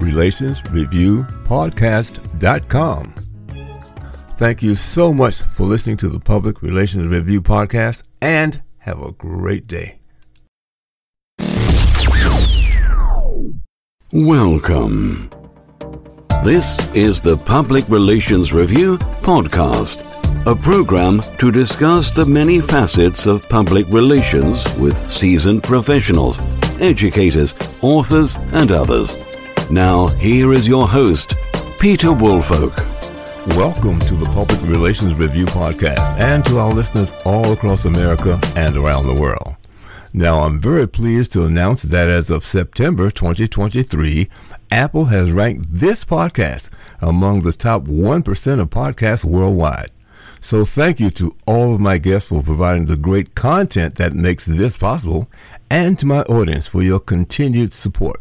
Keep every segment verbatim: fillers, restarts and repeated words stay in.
relations review podcast dot com. Thank you so much for listening to the Public Relations Review Podcast, and have a great day. Welcome. This is the Public Relations Review Podcast, a program to discuss the many facets of public relations with seasoned professionals, educators, authors, and others. Now, here is your host, Peter Woolfolk. Welcome to the Public Relations Review Podcast and to our listeners all across America and around the world. Now, I'm very pleased to announce that as of September twenty twenty-three, Apple has ranked this podcast among the top one percent of podcasts worldwide. So thank you to all of my guests for providing the great content that makes this possible, and to my audience for your continued support.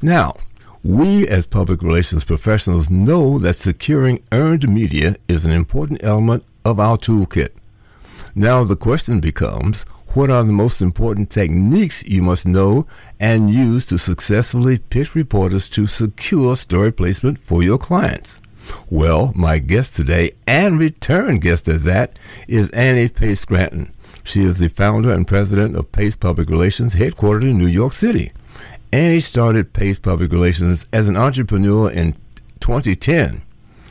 Now, we as public relations professionals know that securing earned media is an important element of our toolkit. Now the question becomes, what are the most important techniques you must know and use to successfully pitch reporters to secure story placement for your clients? Well, my guest today, and return guest at that, is Annie Pace Scranton. She is the founder and president of Pace Public Relations, headquartered in New York City. Annie started Pace Public Relations as an entrepreneur in twenty ten.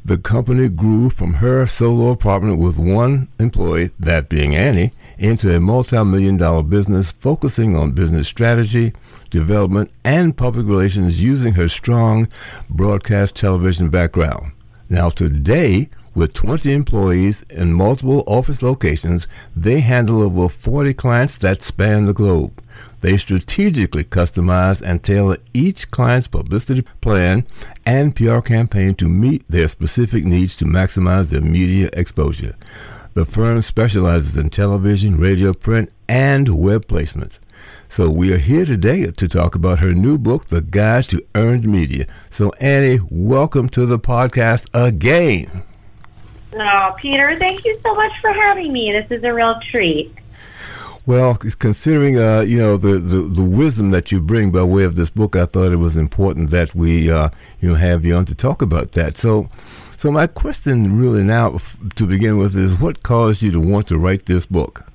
The company grew from her solo apartment with one employee, that being Annie, into a multi-million dollar business focusing on business strategy, development, and public relations using her strong broadcast television background. Now today, with twenty employees in multiple office locations, they handle over forty clients that span the globe. They strategically customize and tailor each client's publicity plan and P R campaign to meet their specific needs to maximize their media exposure. The firm specializes in television, radio, print, and web placements. So we are here today to talk about her new book, The Guide to Earned Media. So Annie, welcome to the podcast again. Oh, Peter, thank you so much for having me. This is a real treat. Well, considering uh, you know the, the, the wisdom that you bring by way of this book, I thought it was important that we uh, you know have you on to talk about that. So, so my question really now f- to begin with is, what caused you to want to write this book?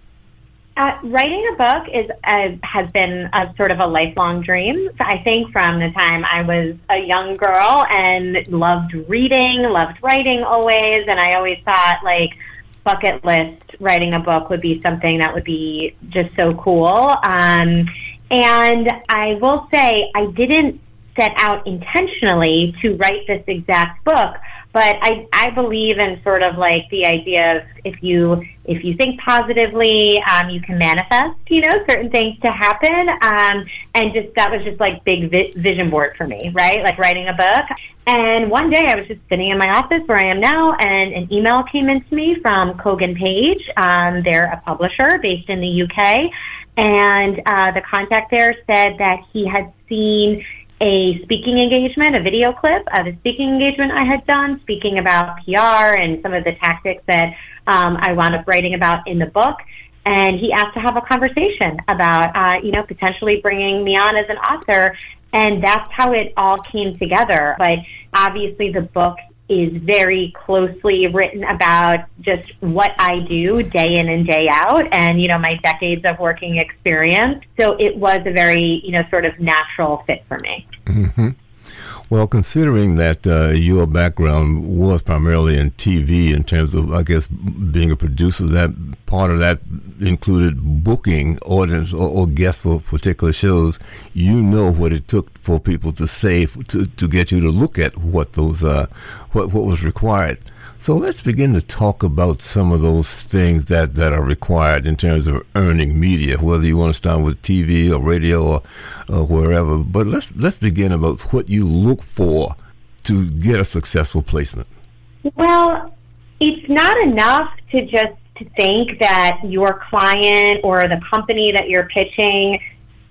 Uh, writing a book is uh, has been a sort of a lifelong dream. I think from the time I was a young girl, and loved reading, loved writing always, and I always thought, like, bucket list, writing a book would be something that would be just so cool. Um, and I will say I didn't set out intentionally to write this exact book, but I, I believe in sort of like the idea of if you if you think positively, um, you can manifest, you know, certain things to happen. Um, and just that was just like big vi- vision board for me, right? Like writing a book. And one day I was just sitting in my office where I am now, and an email came into me from Kogan Page. Um, they're a publisher based in the U K. And uh, the contact there said that he had seen a speaking engagement, a video clip of a speaking engagement I had done, speaking about P R and some of the tactics that um, I wound up writing about in the book. And he asked to have a conversation about, uh, you know, potentially bringing me on as an author. And that's how it all came together. But obviously the book is very closely written about just what I do day in and day out and, you know, my decades of working experience. So it was a very, you know, sort of natural fit for me. Mm-hmm. Well, considering that uh, your background was primarily in T V in terms of, I guess, being a producer, that part of that included booking audience or, or guests for particular shows. You know what it took for people to say, to, to get you to look at what those uh, what what was required. So let's begin to talk about some of those things that, that are required in terms of earning media, whether you want to start with T V or radio or, or wherever. But let's let's begin about what you look for to get a successful placement. Well, it's not enough to just think that your client or the company that you're pitching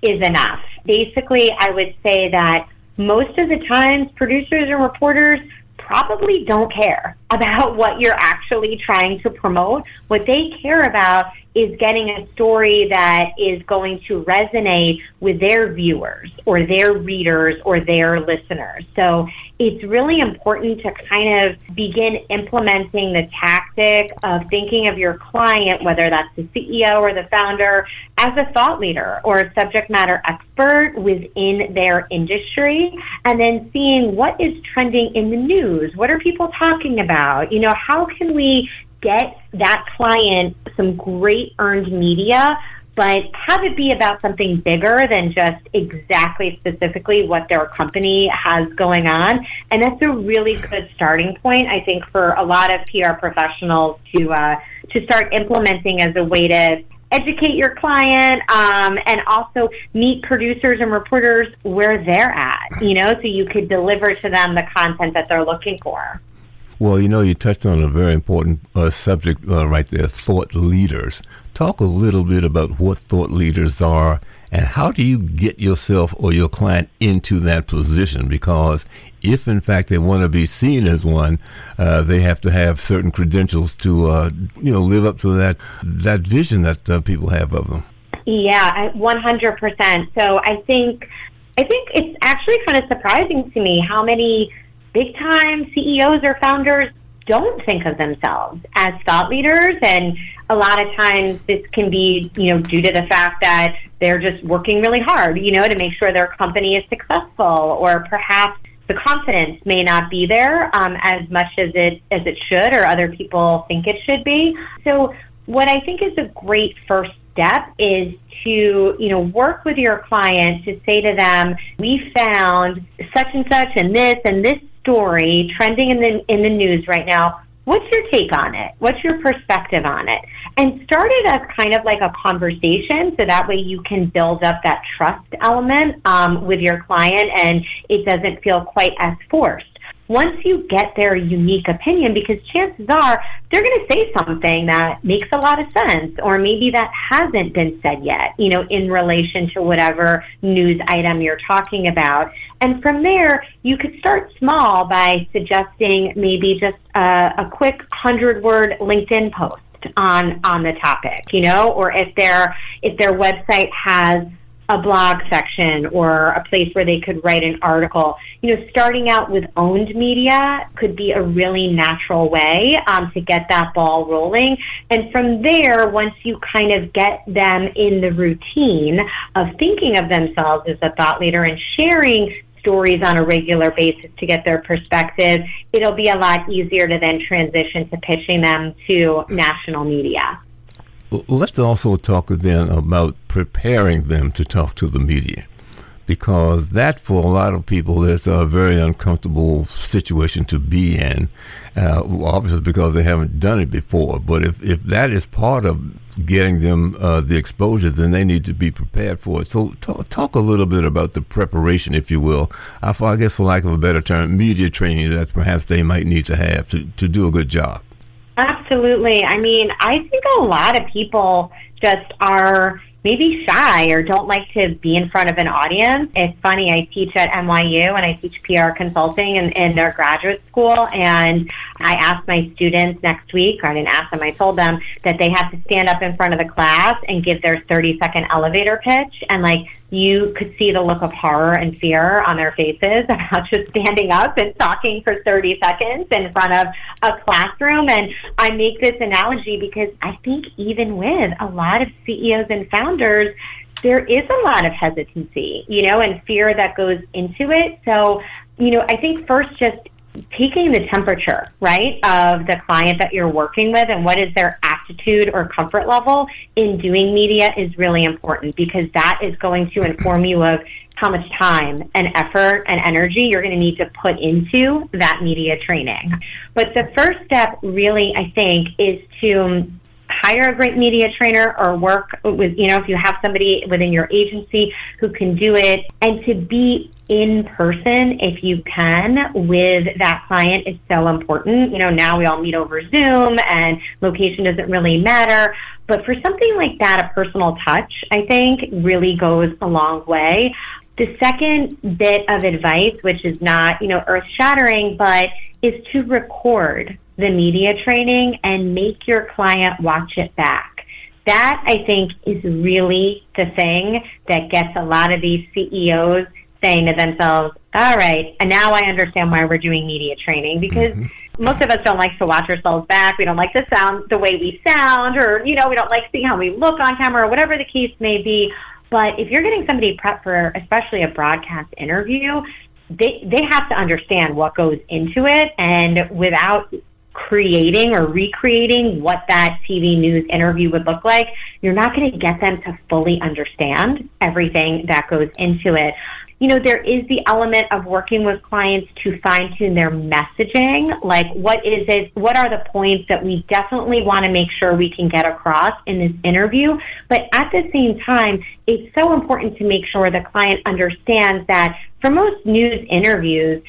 is enough. Basically, I would say that most of the times producers and reporters probably don't care about what you're actually trying to promote. What they care about is getting a story that is going to resonate with their viewers or their readers or their listeners. So it's really important to kind of begin implementing the tactic of thinking of your client, whether that's the C E O or the founder, as a thought leader or a subject matter expert within their industry, and then seeing what is trending in the news. What are people talking about? You know, how can we get that client some great earned media, but have it be about something bigger than just exactly specifically what their company has going on. And that's a really good starting point, I think, for a lot of P R professionals to uh, to start implementing as a way to educate your client um, and also meet producers and reporters where they're at, you know, so you could deliver to them the content that they're looking for. Well, you know, you touched on a very important uh, subject uh, right there, thought leaders. Talk a little bit about what thought leaders are and how do you get yourself or your client into that position? Because if, in fact, they want to be seen as one, uh, they have to have certain credentials to, uh, you know, live up to that, that vision that uh, people have of them. Yeah, one hundred percent. So I think, I think it's actually kind of surprising to me how many big-time C E Os or founders don't think of themselves as thought leaders, and a lot of times this can be, you know, due to the fact that they're just working really hard, you know, to make sure their company is successful, or perhaps the confidence may not be there um, as much as it as it should, or other people think it should be. So what I think is a great first step is to, you know, work with your client to say to them, we found such and such and this and this story trending in the in the news right now. What's your take on it? What's your perspective on it? And start it as kind of like a conversation, so that way you can build up that trust element um, with your client, and it doesn't feel quite as forced. Once you get their unique opinion, because chances are they're going to say something that makes a lot of sense, or maybe that hasn't been said yet, you know, in relation to whatever news item you're talking about. And from there, you could start small by suggesting maybe just a, a quick hundred-word LinkedIn post on on the topic, you know, or if their if their website has a blog section or a place where they could write an article. You know, starting out with owned media could be a really natural way um, to get that ball rolling. And from there, once you kind of get them in the routine of thinking of themselves as a thought leader and sharing stories on a regular basis to get their perspective, it'll be a lot easier to then transition to pitching them to national media. Let's also talk then about preparing them to talk to the media, because that for a lot of people is a very uncomfortable situation to be in, uh, obviously because they haven't done it before. But if, if that is part of getting them uh, the exposure, then they need to be prepared for it. So t- talk a little bit about the preparation, if you will, I, I guess for lack of a better term, media training that perhaps they might need to have to, to do a good job. Absolutely. I mean, I think a lot of people just are maybe shy or don't like to be in front of an audience. It's funny, I teach at N Y U and I teach P R consulting in, in their graduate school, and I asked my students next week, or I didn't ask them, I told them that they have to stand up in front of the class and give their thirty-second elevator pitch, and like you could see the look of horror and fear on their faces about just standing up and talking for thirty seconds in front of a classroom. And I make this analogy because I think even with a lot of C E Os and founders, there is a lot of hesitancy, you know, and fear that goes into it. So you know, I think first just taking the temperature, right, of the client that you're working with and what is their aptitude or comfort level in doing media is really important, because that is going to inform you of how much time and effort and energy you're going to need to put into that media training. But the first step really, I think, is to hire a great media trainer or work with, you know, if you have somebody within your agency who can do it, and to be in person, if you can, with that client is so important. You know, now we all meet over Zoom and location doesn't really matter. But for something like that, a personal touch, I think, really goes a long way. The second bit of advice, which is not, you know, earth-shattering, but is to record the media training and make your client watch it back. That, I think, is really the thing that gets a lot of these C E Os saying to themselves, all right, and now I understand why we're doing media training, because mm-hmm. most of us don't like to watch ourselves back. We don't like the sound, the way we sound, or, you know, we don't like seeing how we look on camera, or whatever the case may be. But if you're getting somebody prepped for, especially a broadcast interview, they, they have to understand what goes into it. And without creating or recreating what that T V news interview would look like, you're not going to get them to fully understand everything that goes into it. You know, there is the element of working with clients to fine-tune their messaging. Like, what is it? What are the points that we definitely want to make sure we can get across in this interview? But at the same time, it's so important to make sure the client understands that for most news interviews,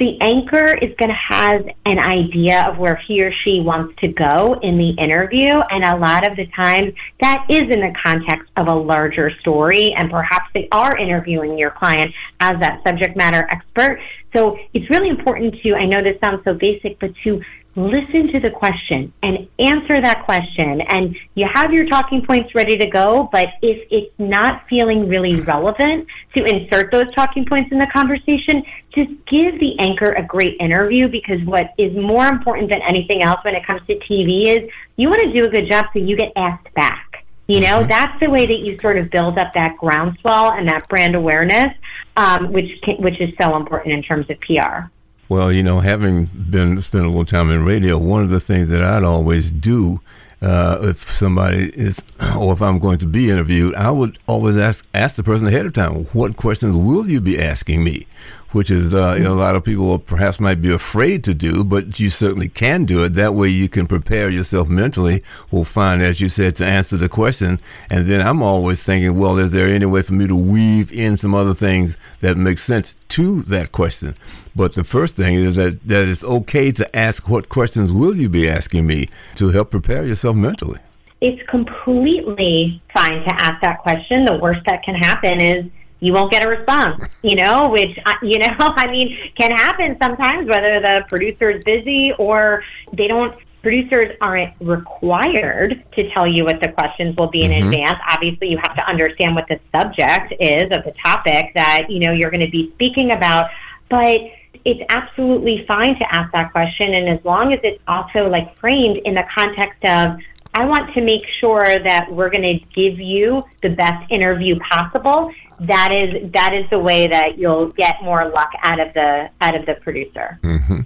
the anchor is going to have an idea of where he or she wants to go in the interview, and a lot of the times that is in the context of a larger story, and perhaps they are interviewing your client as that subject matter expert. So it's really important to, I know this sounds so basic, but to listen to the question and answer that question. And you have your talking points ready to go, but if it's not feeling really relevant to insert those talking points in the conversation, just give the anchor a great interview, because what is more important than anything else when it comes to T V is you want to do a good job so you get asked back. You know, that's the way that you sort of build up that groundswell and that brand awareness, um, which can, which is so important in terms of P R. Well, you know, having been spent a little time in radio, one of the things that I'd always do uh, if somebody is, or if I'm going to be interviewed, I would always ask ask the person ahead of time, what questions will you be asking me? Which is uh, you know, a lot of people perhaps might be afraid to do, but you certainly can do it. That way you can prepare yourself mentally, we'll find, as you said, to answer the question. And then I'm always thinking, well, is there any way for me to weave in some other things that make sense to that question? But the first thing is that, that it's okay to ask what questions will you be asking me, to help prepare yourself mentally. It's completely fine to ask that question. The worst that can happen is you won't get a response, you know, which, you know, I mean, can happen sometimes, whether the producer is busy or they don't, producers aren't required to tell you what the questions will be in mm-hmm. advance. Obviously, you have to understand what the subject is of the topic that, you know, you're going to be speaking about, but it's absolutely fine to ask that question. And as long as it's also like framed in the context of, I want to make sure that we're going to give you the best interview possible. That is that is the way that you'll get more luck out of the out of the producer. Mm-hmm.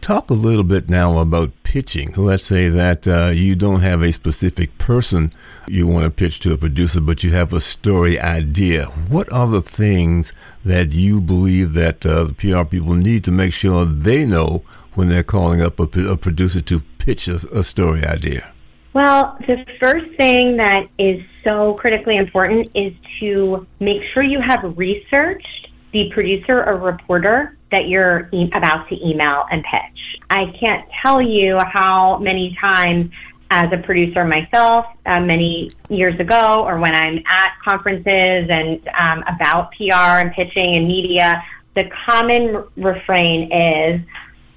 Talk a little bit now about pitching. Let's say that uh, you don't have a specific person you want to pitch to a producer, but you have a story idea. What are the things that you believe that uh, the P R people need to make sure they know when they're calling up a, a producer to pitch a, a story idea? Well, the first thing that is so critically important is to make sure you have researched the producer or reporter that you're e- about to email and pitch. I can't tell you how many times as a producer myself, uh, many years ago, or when I'm at conferences and um, about P R and pitching and media, the common r- refrain is,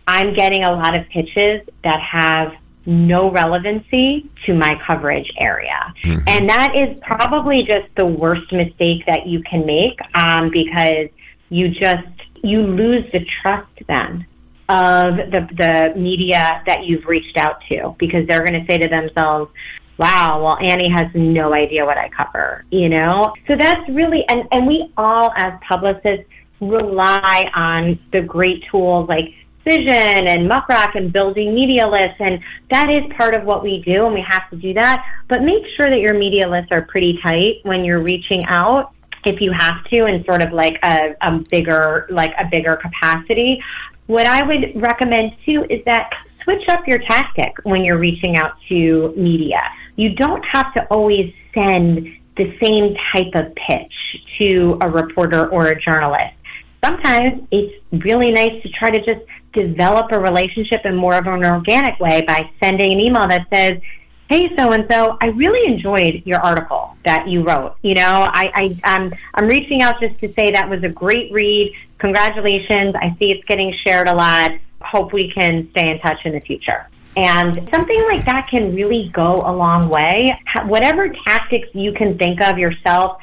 I'm getting a lot of pitches that have no relevancy to my coverage area. Mm-hmm. And that is probably just the worst mistake that you can make, um, because you just, you lose the trust then of the, the media that you've reached out to, because they're going to say to themselves, wow, well, Annie has no idea what I cover, you know? So that's really, and, and we all as publicists rely on the great tools like Vision and MuckRock and building media lists, and that is part of what we do, and we have to do that. But make sure that your media lists are pretty tight when you're reaching out, if you have to, in sort of like a, a bigger, like a bigger capacity. What I would recommend too is that switch up your tactic when you're reaching out to media. You don't have to always send the same type of pitch to a reporter or a journalist. Sometimes it's really nice to try to just develop a relationship in more of an organic way by sending an email that says, hey, so-and-so, I really enjoyed your article that you wrote. You know, I, I, um, I'm reaching out just to say that was a great read. Congratulations. I see it's getting shared a lot. Hope we can stay in touch in the future. And something like that can really go a long way. Whatever tactics you can think of yourself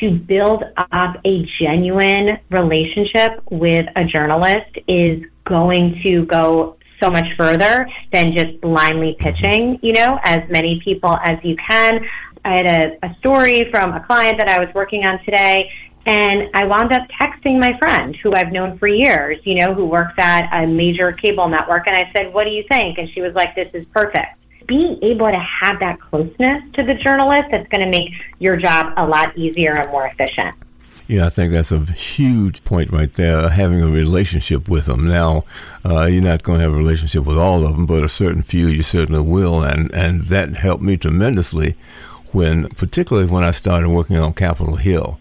to build up a genuine relationship with a journalist is going to go so much further than just blindly pitching, you know, as many people as you can. I had a, a story from a client that I was working on today, and I wound up texting my friend who I've known for years, you know, who works at a major cable network. And I said, what do you think? And she was like, this is perfect. Being able to have that closeness to the journalist, that's going to make your job a lot easier and more efficient. Yeah, I think that's a huge point right there, having a relationship with them. Now, uh, you're not going to have a relationship with all of them, but a certain few you certainly will, and, and that helped me tremendously, when, particularly when I started working on Capitol Hill,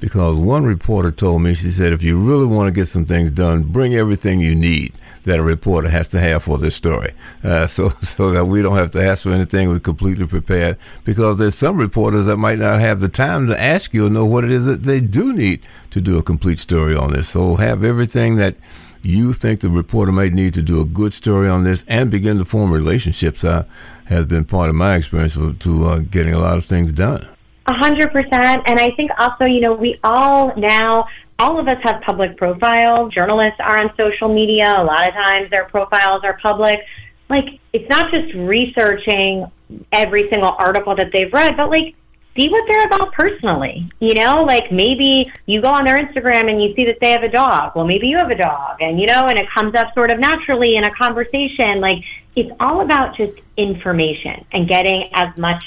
because one reporter told me, she said, if you really want to get some things done, bring everything you need that a reporter has to have for this story, uh, so so that we don't have to ask for anything. We're completely prepared, because there's some reporters that might not have the time to ask you or know what it is that they do need to do a complete story on this. So have everything that you think the reporter might need to do a good story on this, and begin to form relationships. Uh, has been part of my experience to uh, getting a lot of things done. A hundred percent. And I think also, you know, we all now, all of us have public profiles. Journalists are on social media. A lot of times their profiles are public. Like, it's not just researching every single article that they've read, but like, see what they're about personally. You know, like maybe you go on their Instagram and you see that they have a dog. Well, maybe you have a dog, and, you know, and it comes up sort of naturally in a conversation. Like, it's all about just information and getting as much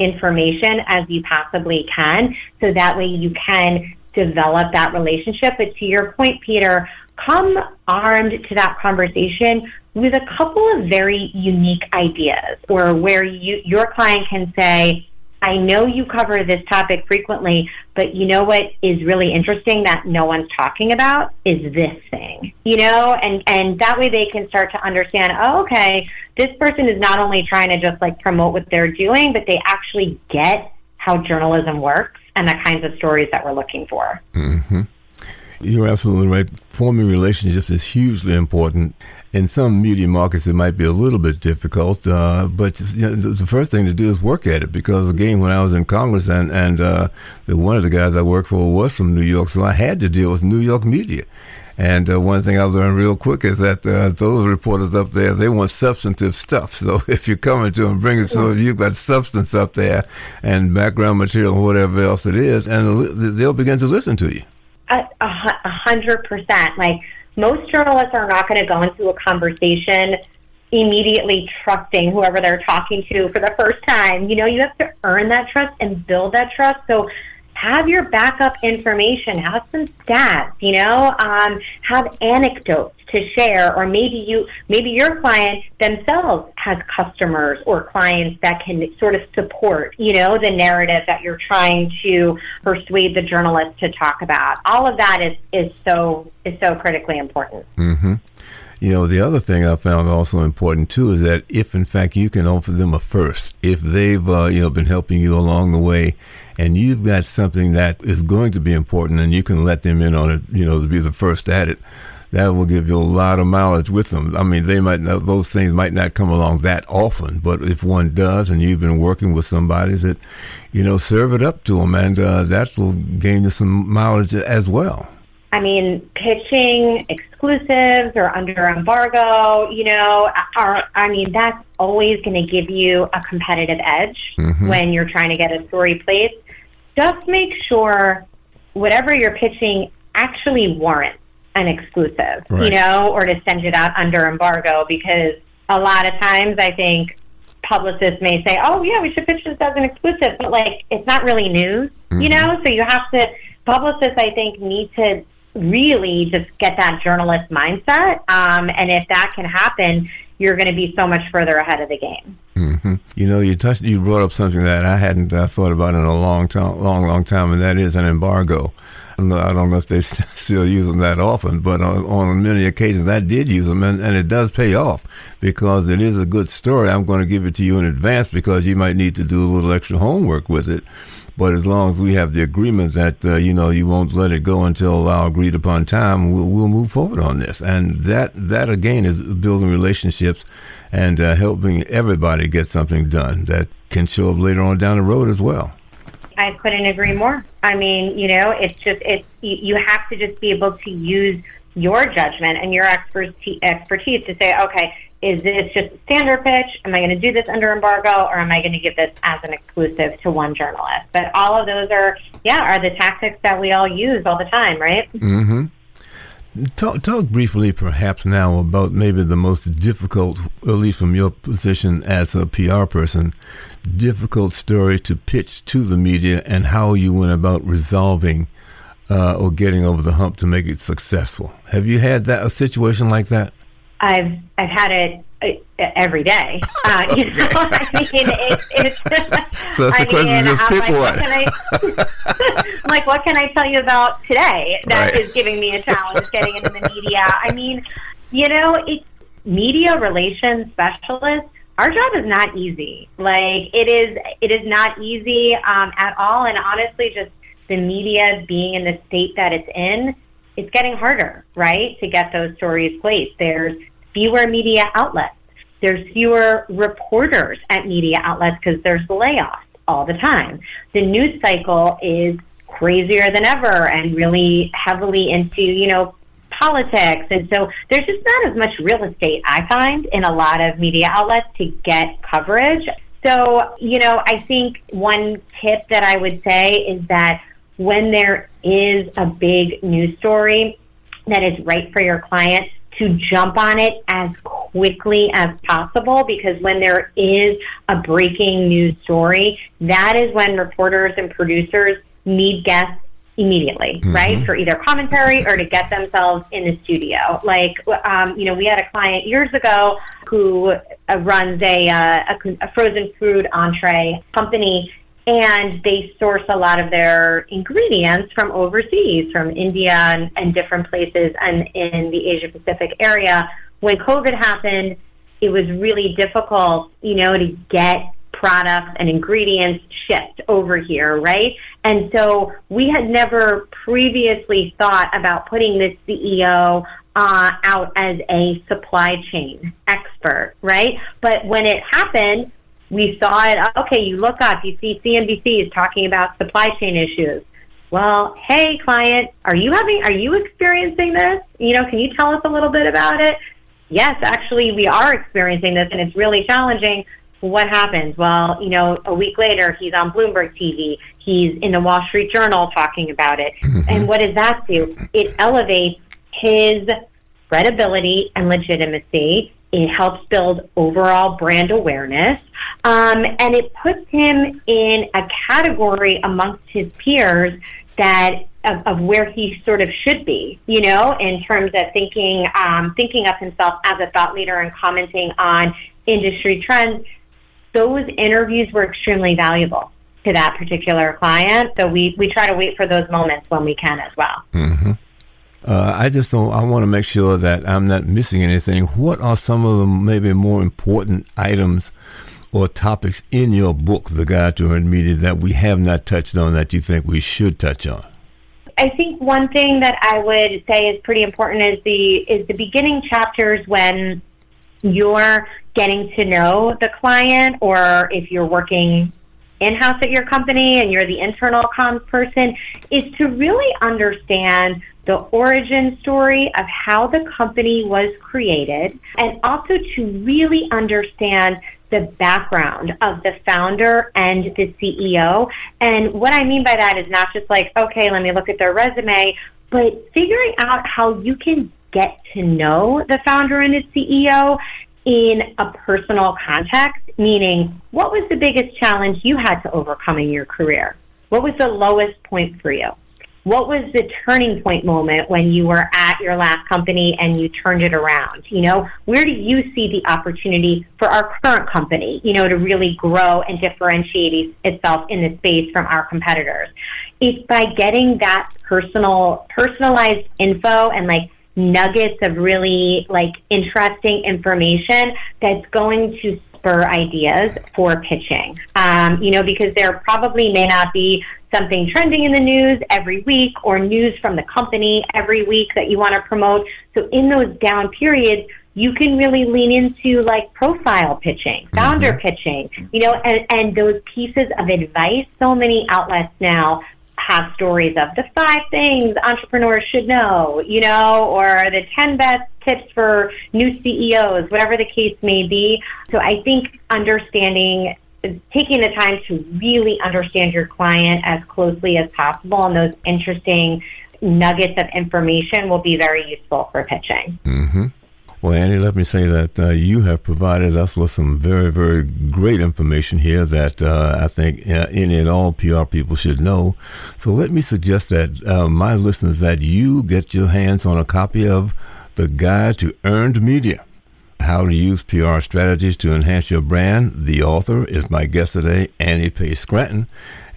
information as you possibly can, so that way you can develop that relationship. But to your point, Peter, come armed to that conversation with a couple of very unique ideas, or where you, your client can say, I know you cover this topic frequently, but you know what is really interesting that no one's talking about is this thing, you know, and, and that way they can start to understand, oh, okay, this person is not only trying to just like promote what they're doing, but they actually get how journalism works and the kinds of stories that we're looking for. Mm-hmm. You're absolutely right. Forming relationships is hugely important. In some media markets, it might be a little bit difficult, uh, but you know, the first thing to do is work at it. Because again, when I was in Congress, and and uh, the, one of the guys I worked for was from New York, so I had to deal with New York media. And uh, one thing I learned real quick is that uh, those reporters up there, they want substantive stuff. So if you're coming to them, bring it, so you've got substance up there and background material, whatever else it is, and they'll begin to listen to you. A hundred percent. Like, most journalists are not going to go into a conversation immediately trusting whoever they're talking to for the first time. You know, you have to earn that trust and build that trust. So have your backup information, have some stats, you know, um, have anecdotes to share, or maybe you, maybe your client themselves has customers or clients that can sort of support, you know, the narrative that you're trying to persuade the journalist to talk about. All of that is, is so, is so critically important. Mm-hmm. You know, the other thing I found also important, too, is that if, in fact, you can offer them a first, if they've, uh, you know, been helping you along the way, and you've got something that is going to be important and you can let them in on it, you know, to be the first at it, that will give you a lot of mileage with them. I mean, they might not, those things might not come along that often, but if one does and you've been working with somebody, that, you know, serve it up to them, and uh, that will gain you some mileage as well. I mean, pitching exclusives or under embargo, you know, are, I mean, that's always going to give you a competitive edge mm-hmm. when you're trying to get a story placed. Just make sure whatever you're pitching actually warrants an exclusive, right. you know, or to send it out under embargo, because a lot of times I think publicists may say, oh, yeah, we should pitch this as an exclusive, but, like, it's not really news, mm-hmm. you know? So you have to, publicists, I think, need to really just get that journalist mindset, um, and if that can happen, you're going to be so much further ahead of the game. Mm-hmm. You know, you touched, you brought up something that I hadn't uh, thought about in a long time, long, long time, and that is an embargo. I don't know, I don't know if they st- still use them that often, but on, on many occasions I did use them, and, and it does pay off because it is a good story. I'm going to give it to you in advance because you might need to do a little extra homework with it. But as long as we have the agreement that, uh, you know, you won't let it go until our agreed upon time, we'll, we'll move forward on this. And that, that again, is building relationships and uh, helping everybody get something done that can show up later on down the road as well. I couldn't agree more. I mean, you know, it's just, it's, you have to just be able to use your judgment and your expertise expertise to say, okay, is this just a standard pitch? Am I going to do this under embargo, or am I going to give this as an exclusive to one journalist? But all of those are, yeah, are the tactics that we all use all the time, right? Mm-hmm. Talk, talk briefly, perhaps now, about maybe the most difficult, at least from your position as a P R person, difficult story to pitch to the media and how you went about resolving uh, or getting over the hump to make it successful. Have you had that a situation like that? I've I've had it uh, every day. Uh, you know, I mean, it, it's. So that's I the question. Mean, just pick like, one. I'm like, what can I tell you about today that right. is giving me a challenge getting into the media? I mean, you know, it, media relations specialists. Our job is not easy. Like it is, it is not easy um, at all. And honestly, just the media being in the state that it's in. It's getting harder, right, to get those stories placed. There's fewer media outlets. There's fewer reporters at media outlets because there's layoffs all the time. The news cycle is crazier than ever and really heavily into, you know, politics. And so there's just not as much real estate, I find, in a lot of media outlets to get coverage. So, you know, I think one tip that I would say is that when there is a big news story that is right for your client, to jump on it as quickly as possible, because when there is a breaking news story, that is when reporters and producers need guests immediately, mm-hmm. right, for either commentary or to get themselves in the studio. Like, um, you know, we had a client years ago who runs a, uh, a, a frozen food entree company, and they source a lot of their ingredients from overseas, from India and, and different places and in the Asia-Pacific area. When COVID happened, it was really difficult, you know, to get products and ingredients shipped over here, right? And so we had never previously thought about putting this C E O uh, out as a supply chain expert, right? But when it happened, we saw it. Okay, you look up, you see C N B C is talking about supply chain issues. Well, hey, client, are you having, are you experiencing this? You know, can you tell us a little bit about it? Yes, actually, we are experiencing this, and it's really challenging. What happens? Well, you know, a week later, he's on Bloomberg T V. He's in the Wall Street Journal talking about it. Mm-hmm. And what does that do? It elevates his credibility and legitimacy. It helps build overall brand awareness, um, and it puts him in a category amongst his peers that of, of where he sort of should be, you know, in terms of thinking, um, thinking of himself as a thought leader and commenting on industry trends. Those interviews were extremely valuable to that particular client, so we, we try to wait for those moments when we can as well. Mm-hmm. Uh, I just don't, I want to make sure that I'm not missing anything. What are some of the maybe more important items or topics in your book, The Guide to Earned Media, that we have not touched on that you think we should touch on? I think one thing that I would say is pretty important is the is the beginning chapters when you're getting to know the client, or if you're working in-house at your company and you're the internal comms person, is to really understand the origin story of how the company was created, and also to really understand the background of the founder and the C E O. And what I mean by that is not just like, okay, let me look at their resume, but figuring out how you can get to know the founder and its C E O in a personal context, meaning what was the biggest challenge you had to overcome in your career? What was the lowest point for you? What was the turning point moment when you were at your last company and you turned it around? You know, where do you see the opportunity for our current company, you know, to really grow and differentiate itself in the space from our competitors? It's by getting that personal, personalized info and like nuggets of really like interesting information that's going to spur ideas for pitching, um, you know, because there probably may not be something trending in the news every week or news from the company every week that you want to promote. So in those down periods, you can really lean into like profile pitching, founder mm-hmm. pitching, you know, and, and those pieces of advice. So many outlets now have stories of the five things entrepreneurs should know, you know, or the ten best tips for new C E Os, whatever the case may be. So I think understanding, taking the time to really understand your client as closely as possible and those interesting nuggets of information will be very useful for pitching. Mm-hmm. Well, Annie, let me say that uh, you have provided us with some very, very great information here that uh, I think uh, any and all P R people should know. So let me suggest that uh, my listeners that you get your hands on a copy of The Guide to Earned Media, How to Use P R Strategies to Enhance Your Brand. The author is my guest today, Annie Pace Scranton.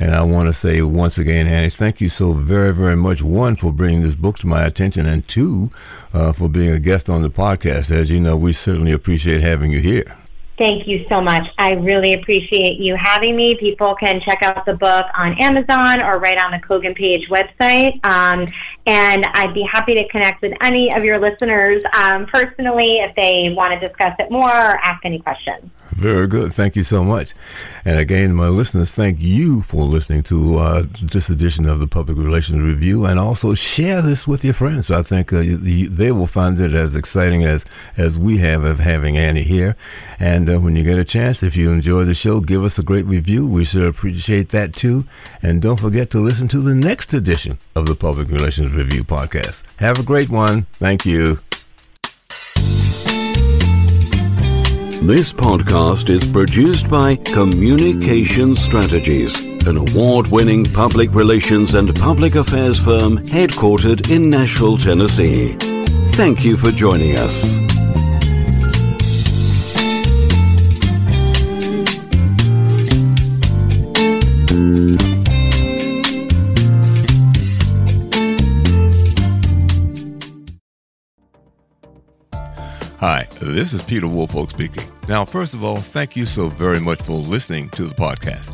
And I want to say once again, Annie, thank you so very, very much, one, for bringing this book to my attention, and two, uh, for being a guest on the podcast. As you know, we certainly appreciate having you here. Thank you so much. I really appreciate you having me. People can check out the book on Amazon or right on the Kogan Page website. Um, and I'd be happy to connect with any of your listeners um, personally if they want to discuss it more or ask any questions. Very good. Thank you so much. And again, my listeners, thank you for listening to uh, this edition of the Public Relations Review, and also share this with your friends. I think uh, they will find it as exciting as, as we have of having Annie here. And uh, when you get a chance, if you enjoy the show, give us a great review. We sure appreciate that, too. And don't forget to listen to the next edition of the Public Relations Review podcast. Have a great one. Thank you. This podcast is produced by Communication Strategies, an award-winning public relations and public affairs firm headquartered in Nashville, Tennessee. Thank you for joining us. Hi, this is Peter Woolfolk speaking. Now, first of all, thank you so very much for listening to the podcast.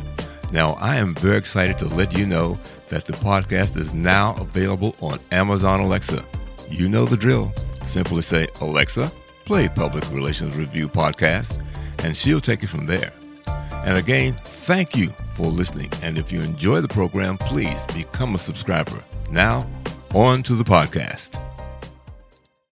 Now, I am very excited to let you know that the podcast is now available on Amazon Alexa. You know the drill. Simply say, Alexa, play Public Relations Review Podcast, and she'll take it from there. And again, thank you for listening. And if you enjoy the program, please become a subscriber. Now, on to the podcast.